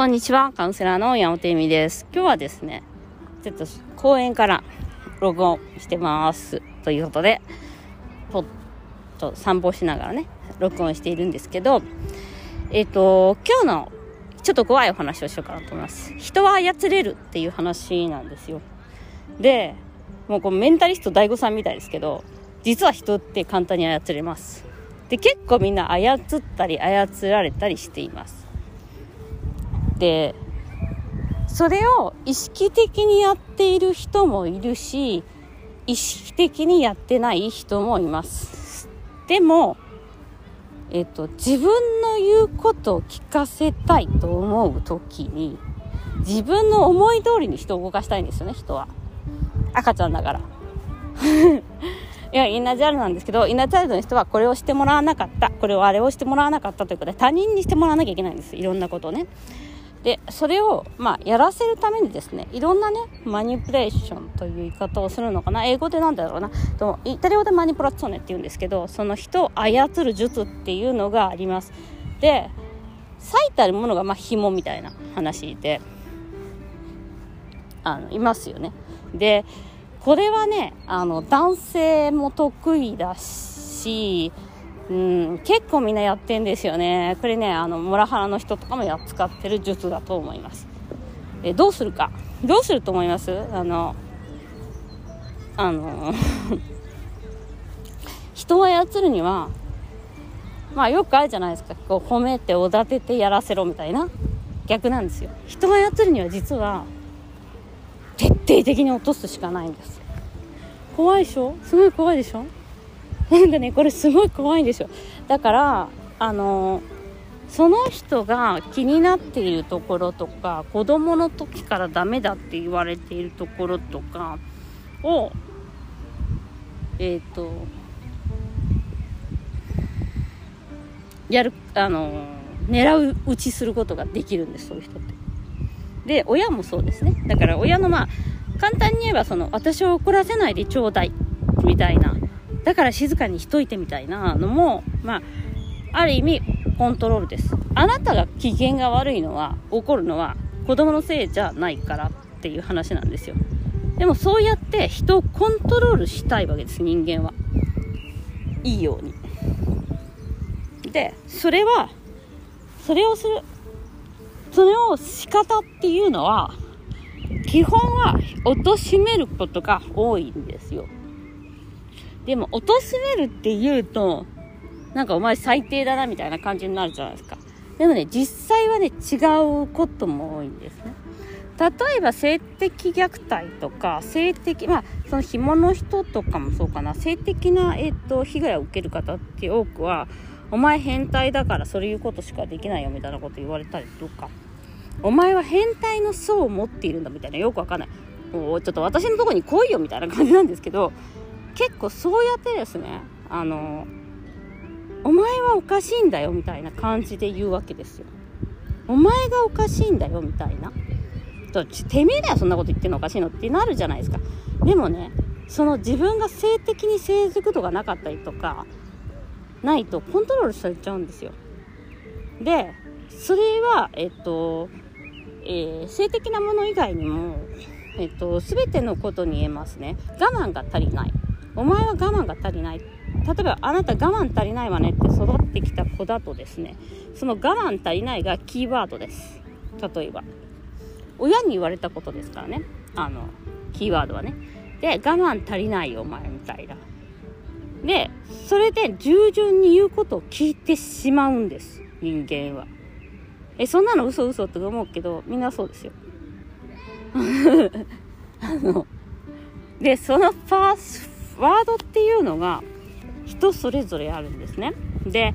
こんにちは、カウンセラーの山本恵美です。今日はですね、ちょっと公園から録音してますということで、ポッと散歩しながらね、録音しているんですけど、今日のちょっと怖いお話をしようかなと思います。人は操れるっていう話なんですよ。で、もうこうメンタリスト大悟さんみたいですけど、実は人って簡単に操れます。で、結構みんな操ったり操られたりしています。で、それを意識的にやっている人もいるし、意識的にやってない人もいます。でも、自分の言うことを聞かせたいと思う時に、自分の思い通りに人を動かしたいんですよね。人は赤ちゃんだからいや、インナーチャイルドなんですけど、インナーチャイルドの人はこれをしてもらわなかった、これをあれをしてもらわなかったということで、他人にしてもらわなきゃいけないんです、いろんなことをね。で、それを、やらせるためにですね、いろんなね、マニプレーションという言い方をするのかな。英語でなんだろうな。イタリア語でマニプラッツォネって言うんですけど、その人を操る術っていうのがあります。で、最たるものが、紐みたいな話で、いますよね。で、これはね、男性も得意だし、結構みんなやってんですよね。これね、モラハラの人とかも使ってる術だと思います。どうするか、どうすると思います？人を操るには、よくあるじゃないですか。こう褒めておだててやらせろみたいな、逆なんですよ。人を操るには実は徹底的に落とすしかないんです。怖いでしょ？すごい怖いでしょ？なんかね、これすごい怖いんですよ。だから、その人が気になっているところとか、子供の時からダメだって言われているところとかを、やる、狙う打ちすることができるんです、そういう人って。で、親もそうですね。だから親の簡単に言えば、私を怒らせないでちょうだい、みたいな。だから静かにしといてみたいなのも、ある意味コントロールです。あなたが機嫌が悪いのは、怒るのは子供のせいじゃないからっていう話なんですよ。でもそうやって人をコントロールしたいわけです、人間は。いいように。で、それを仕方っていうのは、基本は貶めることが多いんですよ。でも、貶めるって言うと、なんかお前最低だなみたいな感じになるじゃないですか。でもね、実際はね、違うことも多いんですね。例えば、性的虐待とか、その紐の人とかもそうかな、性的な、被害を受ける方って多くは、お前変態だからそういうことしかできないよみたいなこと言われたりとか、お前は変態の層を持っているんだみたいな、よくわかんない。もうちょっと私のところに来いよみたいな感じなんですけど、結構そうやってですね、お前はおかしいんだよみたいな感じで言うわけですよ。お前がおかしいんだよみたいな。てめえだよそんなこと言ってんのおかしいのってなるじゃないですか。でもね、その自分が性的に成熟度がなかったりとかないとコントロールされちゃうんですよ。で、それは性的なもの以外にも全てのことに言えますね。我慢が足りない、お前は我慢が足りない。例えば、あなた我慢足りないわねって育ってきた子だとですね、その我慢足りないがキーワードです。例えば親に言われたことですからね、キーワードはね。で、我慢足りないよお前みたいな。で、それで従順に言うことを聞いてしまうんです、人間は。そんなの嘘って思うけど、みんなそうですよで、そのワードっていうのが人それぞれあるんですね。で、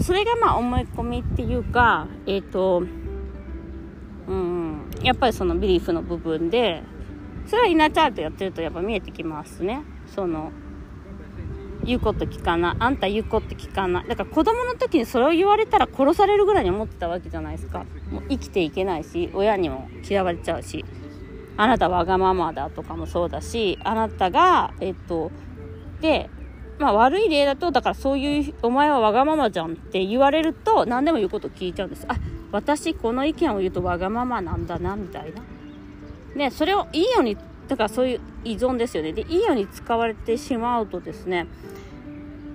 それが思い込みっていうか、やっぱりそのビリーフの部分で、それはイナチャートやってるとやっぱ見えてきますね。言うこと聞かない、あんた言うこと聞かない。だから子供の時にそれを言われたら殺されるぐらいに思ってたわけじゃないですか。もう生きていけないし、親にも嫌われちゃうし、あなたわがままだとかもそうだし、あなたが悪い例だと、だからそういうお前はわがままじゃんって言われると、何でも言うこと聞いちゃうんです。あ、私この意見を言うとわがままなんだなみたいなね、それをいいように、だからそういう依存ですよね。で、いいように使われてしまうとですね、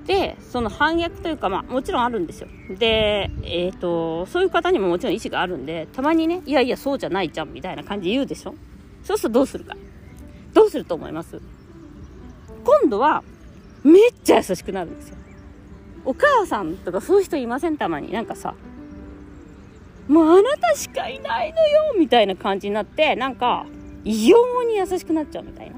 でその反逆というか、まあもちろんあるんですよ。で、そういう方にももちろん意思があるんで、たまにね、いやいやそうじゃないじゃんみたいな感じで言うでしょ。そうするとどうするか、どうすると思います？今度はめっちゃ優しくなるんですよ。お母さんとかそういう人いません？たまになんかさ、もうあなたしかいないのよみたいな感じになって、なんか異様に優しくなっちゃうみたいな。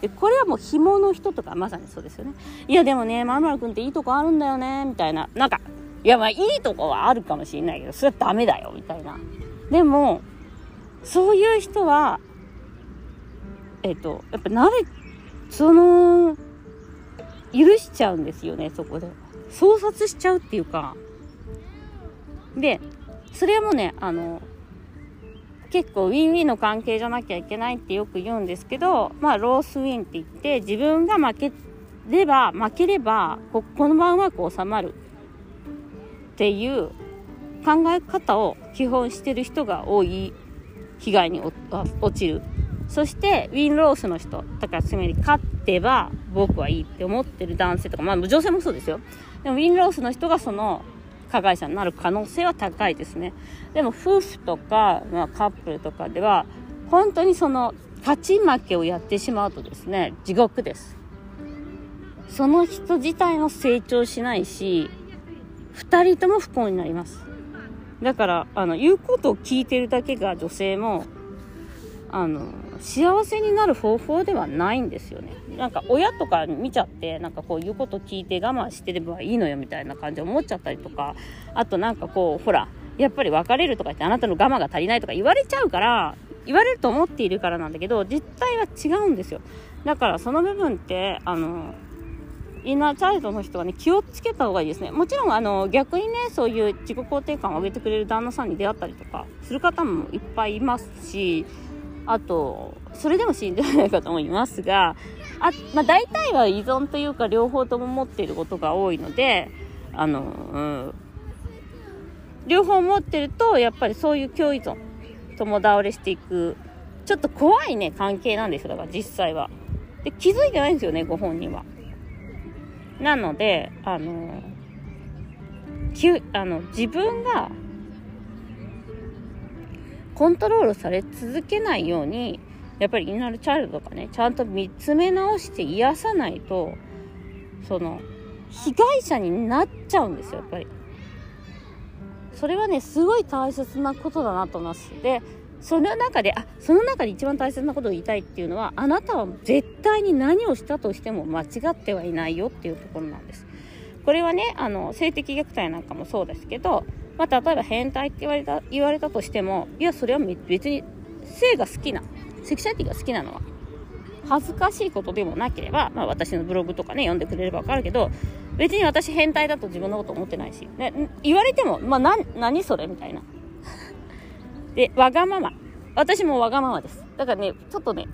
でこれはもう紐の人とかまさにそうですよね。いやでもね、まるまるくんっていいとこあるんだよねみたいな、なんかいやまあいいとこはあるかもしれないけど、それはダメだよみたいな。でもそういう人はやっぱ慣れ、その許しちゃうんですよね。そこで創殺しちゃうっていうか、でそれはもうね、結構ウィンウィンの関係じゃなきゃいけないってよく言うんですけど、まあロースウィンって言って、自分が負ければ このままうまく収まるっていう考え方を基本してる人が多い、被害に落ちる。そしてウィンロースの人、だからつまり勝ってば僕はいいって思ってる男性とか、まあ女性もそうですよ。でもウィンロースの人がその加害者になる可能性は高いですね。でも夫婦とか、まあ、カップルとかでは本当にその勝ち負けをやってしまうとですね、地獄です。その人自体も成長しないし、2人とも不幸になります。だから言うことを聞いてるだけが女性も幸せになる方法ではないんですよね。なんか親とか見ちゃって、なんかこういうこと聞いて我慢してればいいのよみたいな感じで思っちゃったりとか、あとなんかこうほらやっぱり別れるとか言って、あなたの我慢が足りないとか言われちゃうから、言われると思っているからなんだけど、実態は違うんですよ。だからその部分ってインナーチャイルドの人はね、気をつけた方がいいですね。もちろん逆にね、そういう自己肯定感を上げてくれる旦那さんに出会ったりとかする方もいっぱいいますし、あとそれでも死んでない方もいますが、まあ、大体は依存というか両方とも持っていることが多いので、両方持ってるとやっぱりそういう共依存、共倒れしていく、ちょっと怖いね関係なんですよ。だから実際はで気づいてないんですよね、ご本人は。なので自分がコントロールされ続けないように、やっぱりインナーチャイルドとかね、ちゃんと見つめ直して癒さないと、その被害者になっちゃうんですよ、やっぱり。それはね、すごい大切なことだなと思います。でその中で一番大切なことを言いたいっていうのは、あなたは絶対に何をしたとしても間違ってはいないよっていうところなんです。これはね、性的虐待なんかもそうですけど、まあ、例えば変態って言われたとしても、いやそれは別に性が好きな、セクシュアリティが好きなのは恥ずかしいことでもなければ、まあ、私のブログとかね読んでくれれば分かるけど、別に私変態だと自分のこと思ってないし、ね、言われても、まあ、何それみたいなで、わがまま、私もわがままです。だからね、ちょっとね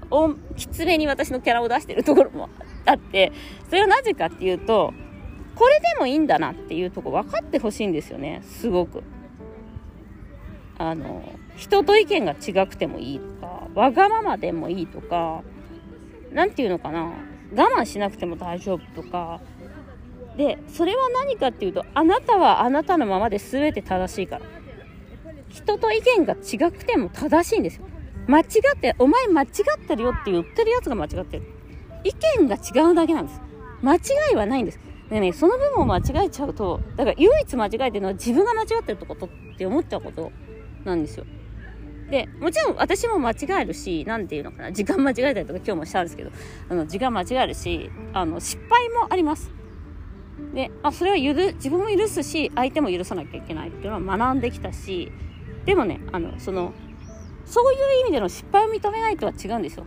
きつめに私のキャラを出してるところもあって、それはなぜかっていうと、これでもいいんだなっていうとこ分かってほしいんですよね。すごく人と意見が違くてもいいとか、わがままでもいいとか、なんていうのかな、我慢しなくても大丈夫とかで、それは何かっていうと、あなたはあなたのままで全て正しいから、人と意見が違くても正しいんですよ。間違って、お前間違ってるよって言ってるやつが間違ってる、意見が違うだけなんです。間違いはないんです。でね、その部分を間違えちゃうと、だから唯一間違えてるのは自分が間違ってることって思っちゃうことなんですよ。でもちろん私も間違えるし、なんていうのかな、時間間違えたりとか今日もしたんですけど、時間間違えるし、失敗もあります。で、それは自分も許すし、相手も許さなきゃいけないっていうのは学んできたし、でもね、そういう意味での失敗を認めないとは違うんですよ。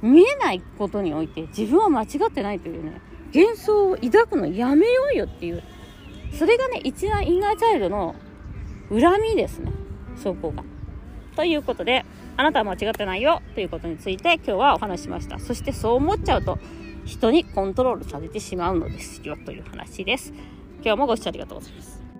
見えないことにおいて自分は間違ってないというね、幻想を抱くのやめようよっていう、それがね、一番インナーチャイルドの恨みですね、そこが。ということで、あなたは間違ってないよということについて今日はお話しました。そしてそう思っちゃうと人にコントロールされてしまうのですよという話です。今日もご視聴ありがとうございます。